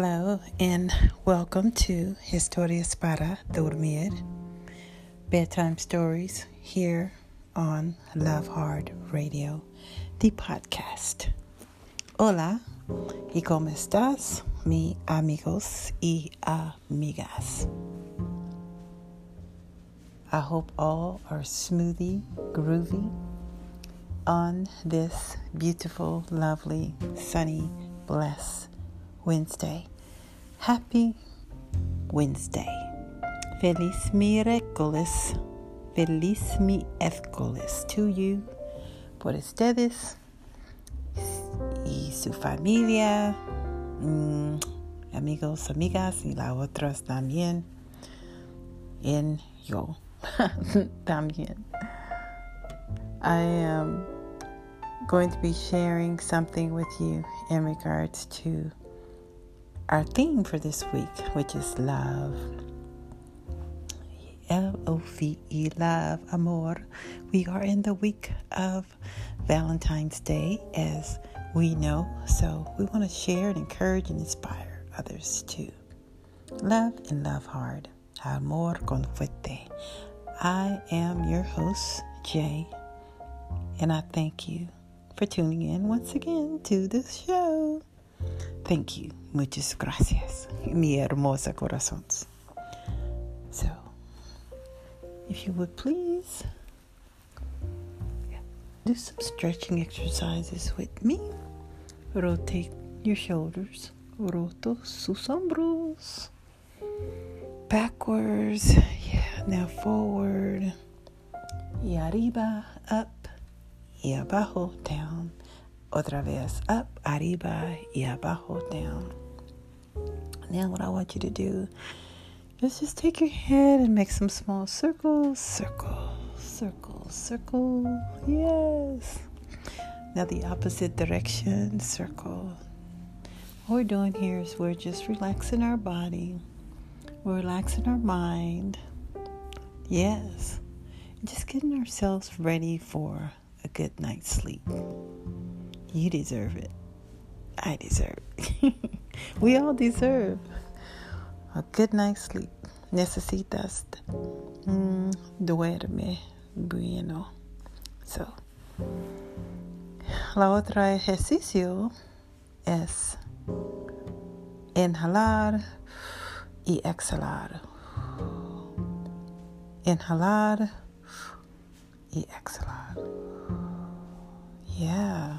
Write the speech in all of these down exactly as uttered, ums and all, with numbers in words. Hello and welcome to Historias para Dormir, bedtime stories here on Love Hard Radio, the podcast. Hola y cómo estás, mi amigos y amigas. I hope all are smoothie, groovy on this beautiful, lovely, sunny, blessed Wednesday. Happy Wednesday. Feliz miércoles. Feliz miércoles to you. Por ustedes y su familia, mm, amigos, amigas y las otras también. En yo. También. I am going to be sharing something with you in regards to our theme for this week, which is love. L O V E, love, amor. We are in the week of Valentine's Day, as we know. So we want to share and encourage and inspire others to love and love hard. Amor con fuerte. I am your host, Jay, and I thank you for tuning in once again to this show. Thank you. Muchas gracias, mi hermosa corazones. So, if you would please do some stretching exercises with me. Rotate your shoulders. Roto sus hombros. Backwards. Yeah, now forward. Y arriba, up. Y abajo, down. Otra vez, up, arriba, y abajo, down. Now what I want you to do is just take your head and make some small circles. Circle, circle, circle. Yes. Now the opposite direction, circle. What we're doing here is we're just relaxing our body. We're relaxing our mind. Yes. And just getting ourselves ready for a good night's sleep. You deserve it. I deserve it. We all deserve a good night's sleep. Necesitas mm, duerme bueno. So, la otra ejercicio es inhalar y exhalar. Inhalar y exhalar. Yeah.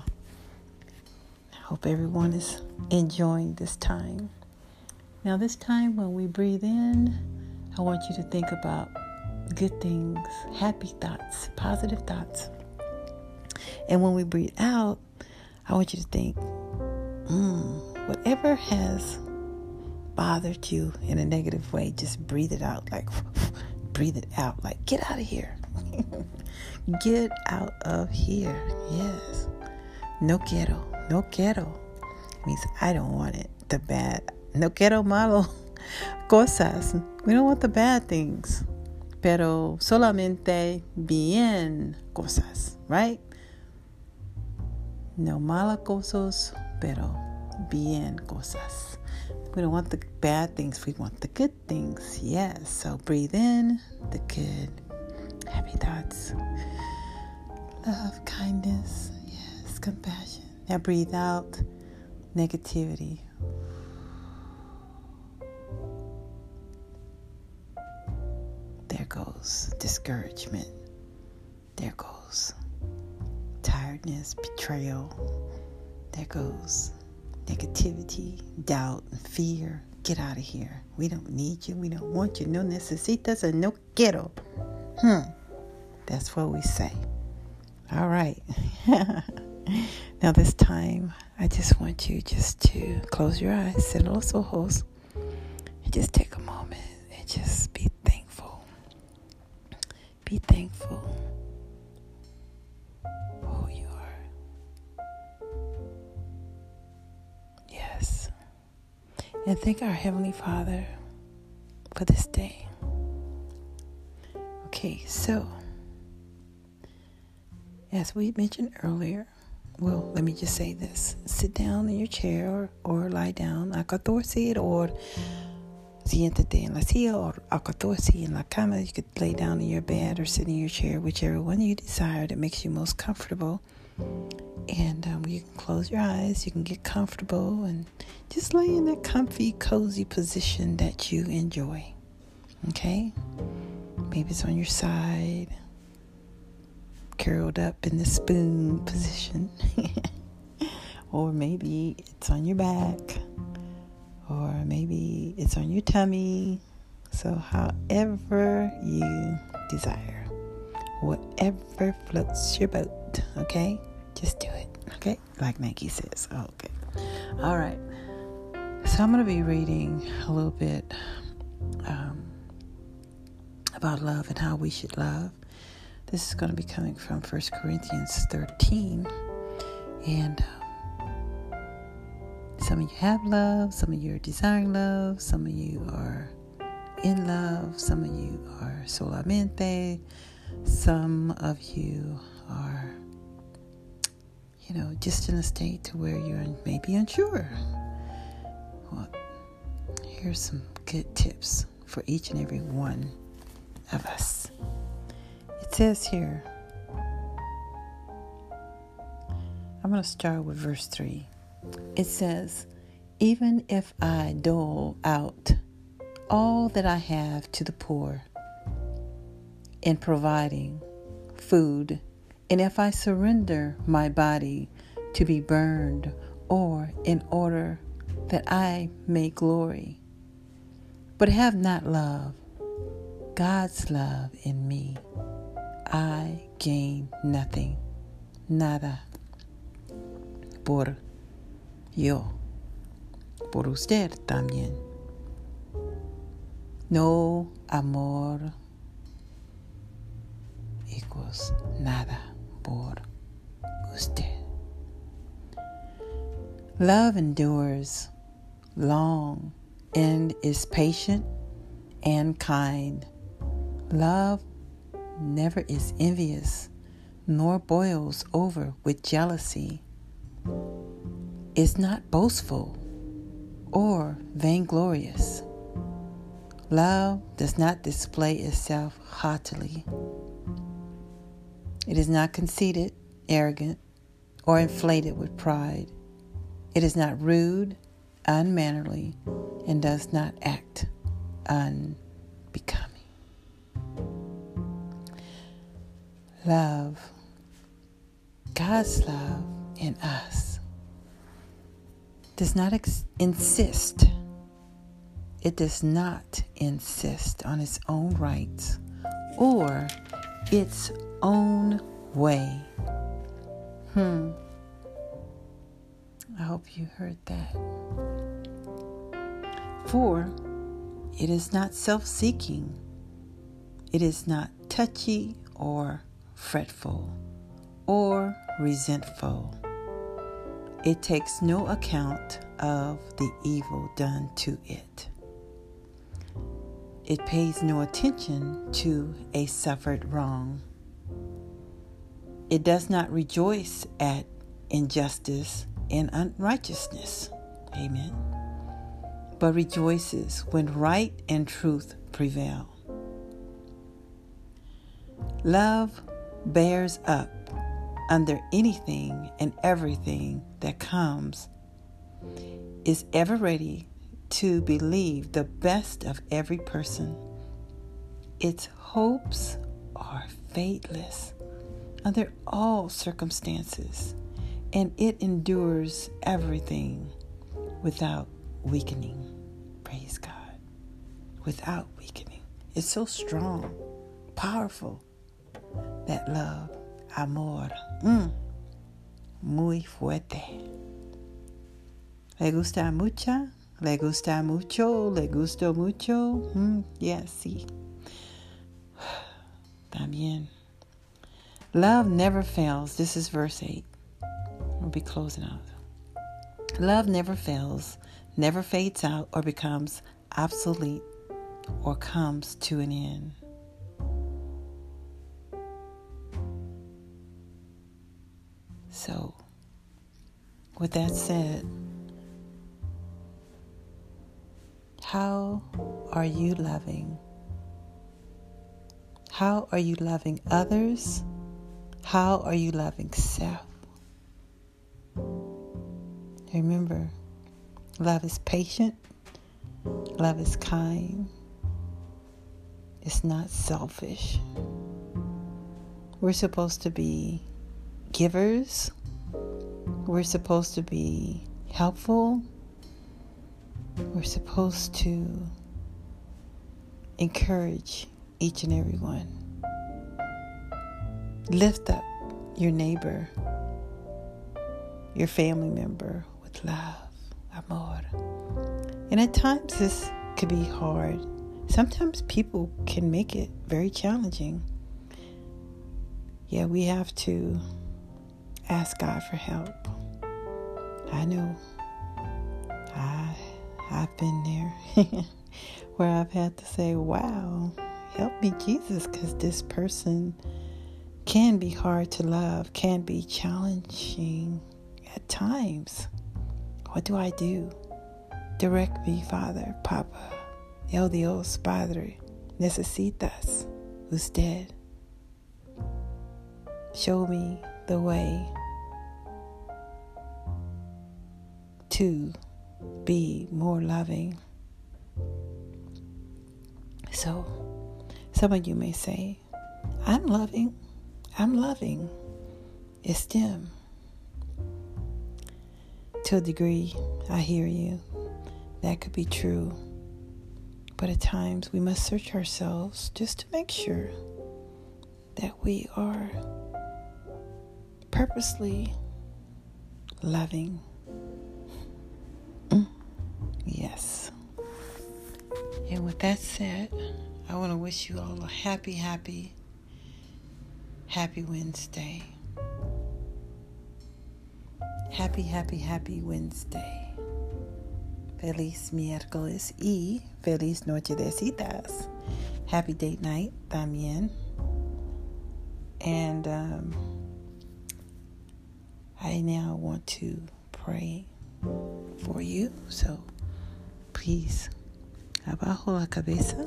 Hope everyone is enjoying this time. Now this time when we breathe in, I want you to think about good things, happy thoughts, positive thoughts. And when we breathe out, I want you to think, mm, whatever has bothered you in a negative way, just breathe it out. Like, breathe it out. Like, get out of here. Get out of here. Yes. No quiero. No quiero means I don't want it. The bad. No quiero malo cosas. We don't want the bad things. Pero solamente bien cosas, right? No malas cosas, pero bien cosas. We don't want the bad things. We want the good things. Yes. So breathe in the good, happy thoughts, love, kindness, yes, compassion. Now breathe out negativity. There goes discouragement. There goes tiredness, betrayal. There goes negativity, doubt, and fear. Get out of here. We don't need you. We don't want you. No necesitas and no quiero. Hmm. That's what we say. All right. Now this time, I just want you just to close your eyes, cerrar los ojos, and just take a moment and just be thankful. Be thankful for who you are. Yes. And thank our Heavenly Father for this day. Okay, so, as we mentioned earlier, well, let me just say this. Sit down in your chair or, or lie down, acostarse or siéntate en la silla or acostarse en la cama. You could lay down in your bed or sit in your chair, whichever one you desire that makes you most comfortable. And um, you can close your eyes, you can get comfortable, and just lay in that comfy, cozy position that you enjoy, okay? Maybe it's on your side, curled up in the spoon position, or maybe it's on your back, or maybe it's on your tummy. So however you desire, whatever floats your boat, okay? Just do it, okay? Like Nike says, okay. All right. So I'm going to be reading a little bit um, about love and how we should love. This is going to be coming from First Corinthians thirteen. And um, some of you have love. Some of you are desiring love. Some of you are in love. Some of you are solamente. Some of you are, you know, just in a state to where you're maybe unsure. Well, here's some good tips for each and every one of us. It says here, I'm going to start with verse three. It says, even if I dole out all that I have to the poor in providing food, and if I surrender my body to be burned, or in order that I may glory, but have not love, God's love in me, I gain nothing, nada, por yo, por usted también. No amor equals nada. Love endures long and is patient and kind. Love never is envious, nor boils over with jealousy, is not boastful or vainglorious. Love does not display itself haughtily. It is not conceited, arrogant, or inflated with pride. It is not rude, unmannerly, and does not act unbecoming. Love, God's love in us, does not ex- insist. It does not insist on its own rights or its own way. Hmm. I hope you heard that. For it is not self-seeking. It is not touchy or fretful or resentful. It takes no account of the evil done to it. It pays no attention to a suffered wrong. It does not rejoice at injustice and unrighteousness, amen, but rejoices when right and truth prevail. Love bears up under anything and everything that comes, is ever ready to believe the best of every person. Its hopes are faithless under all circumstances, and it endures everything without weakening. Praise God. Without weakening. It's so strong, powerful, that love, amor, mm, muy fuerte. Le gusta mucha, le gusta mucho, le gusto mucho. Mm, yes, yeah, sí. También. Love never fails. This is verse eight. We'll be closing out. Love never fails, never fades out or becomes obsolete or comes to an end. So With that said, how are you loving? How are you loving others? How are you loving self? Remember, love is patient. Love is kind. It's not selfish. We're supposed to be givers. We're supposed to be helpful. We're supposed to encourage each and every one. Lift up your neighbor, your family member with love, amor. And at times this could be hard. Sometimes people can make it very challenging. Yeah, we have to ask God for help. I know. I, I've been there where I've had to say, wow, help me, Jesus, because this person can be hard to love, can be challenging at times. What do I do? Direct me, Father, Papa. El Dios, Padre, necesitas usted. Show me the way to be more loving. So, some of you may say, I'm loving, I'm loving. It's them. To a degree, I hear you. That could be true. But at times, we must search ourselves just to make sure that we are purposely loving. Mm. Yes. And with that said, I want to wish you all a happy, happy, happy Wednesday. Happy, happy, happy Wednesday. Feliz miércoles y feliz noche de citas. Happy date night también. And um, I now want to pray for you. So please, abajo la cabeza,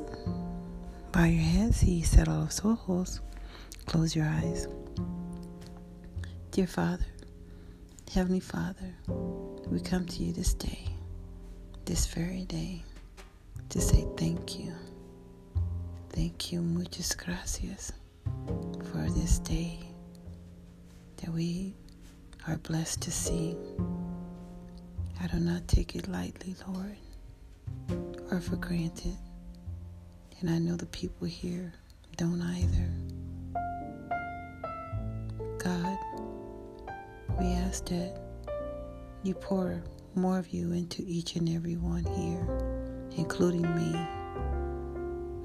bow your heads y cerra los ojos, close your eyes. Dear Father, Heavenly Father, we come to you this day. This very day, to say thank you. Thank you, muchas gracias, for this day that we are blessed to see. I do not take it lightly, Lord, or for granted. And I know the people here don't either. God, we ask that you pour more of you into each and every one here, including me.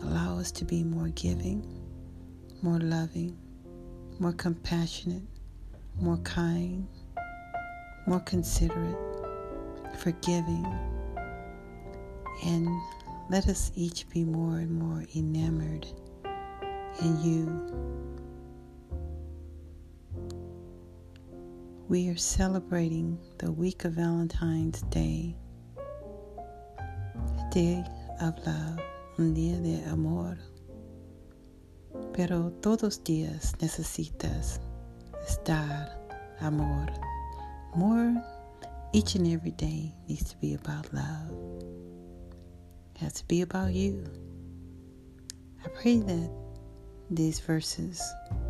Allow us to be more giving, more loving, more compassionate, more kind, more considerate, forgiving, and let us each be more and more enamored in you. We are celebrating the week of Valentine's Day, a day of love, un día de amor. Pero todos días necesitas estar amor. More, each and every day needs to be about love. It has to be about you. I pray that these verses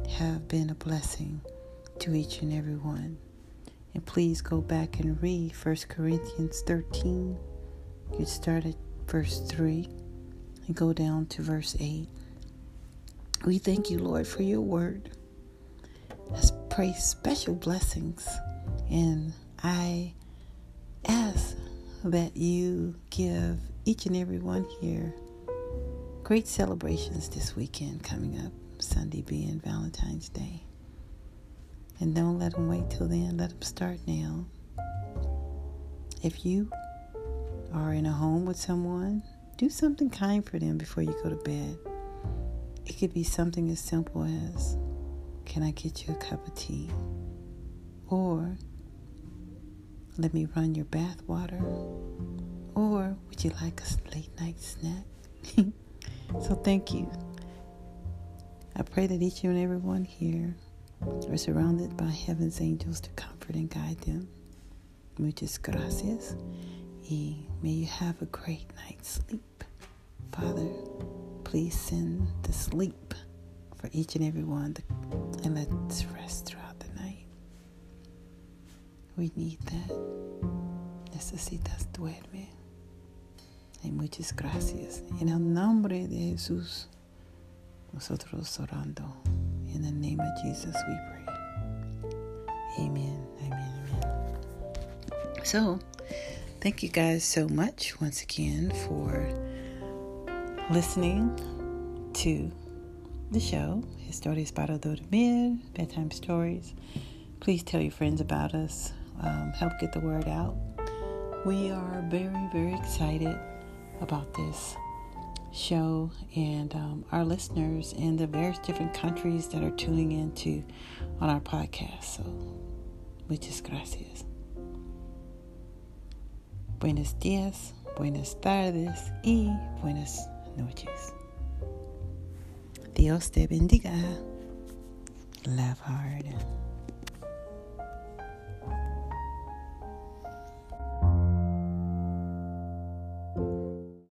have been a blessing to each and every one. And please go back and read First Corinthians thirteen. You start at verse three and go down to verse eight. We thank you, Lord, for your word. Let's pray special blessings. And I ask that you give each and every one here great celebrations this weekend coming up, Sunday being Valentine's Day. And don't let them wait till then. Let them start now. If you are in a home with someone, do something kind for them before you go to bed. It could be something as simple as, can I get you a cup of tea? Or, Let me run your bath water. Or would you like a late night snack? So thank you. I pray that each and every one here are surrounded by heaven's angels to comfort and guide them. Muchas gracias. Y may you have a great night's sleep. Father, please send the sleep for each and every one to, and let's rest throughout the night. We need that. Necesitas duerme. Y muchas gracias. En el nombre de Jesús, nosotros orando. In the name of Jesus we pray. Amen, amen, amen. So, thank you guys so much once again for listening to the show, Historias para Dormir, Bedtime Stories. Please tell your friends about us. Um, help get the word out. We are very, very excited about this show and um, our listeners in the various different countries that are tuning in to on our podcast. So, muchas gracias. Buenos días, buenas tardes y buenas noches. Dios te bendiga. Love hard.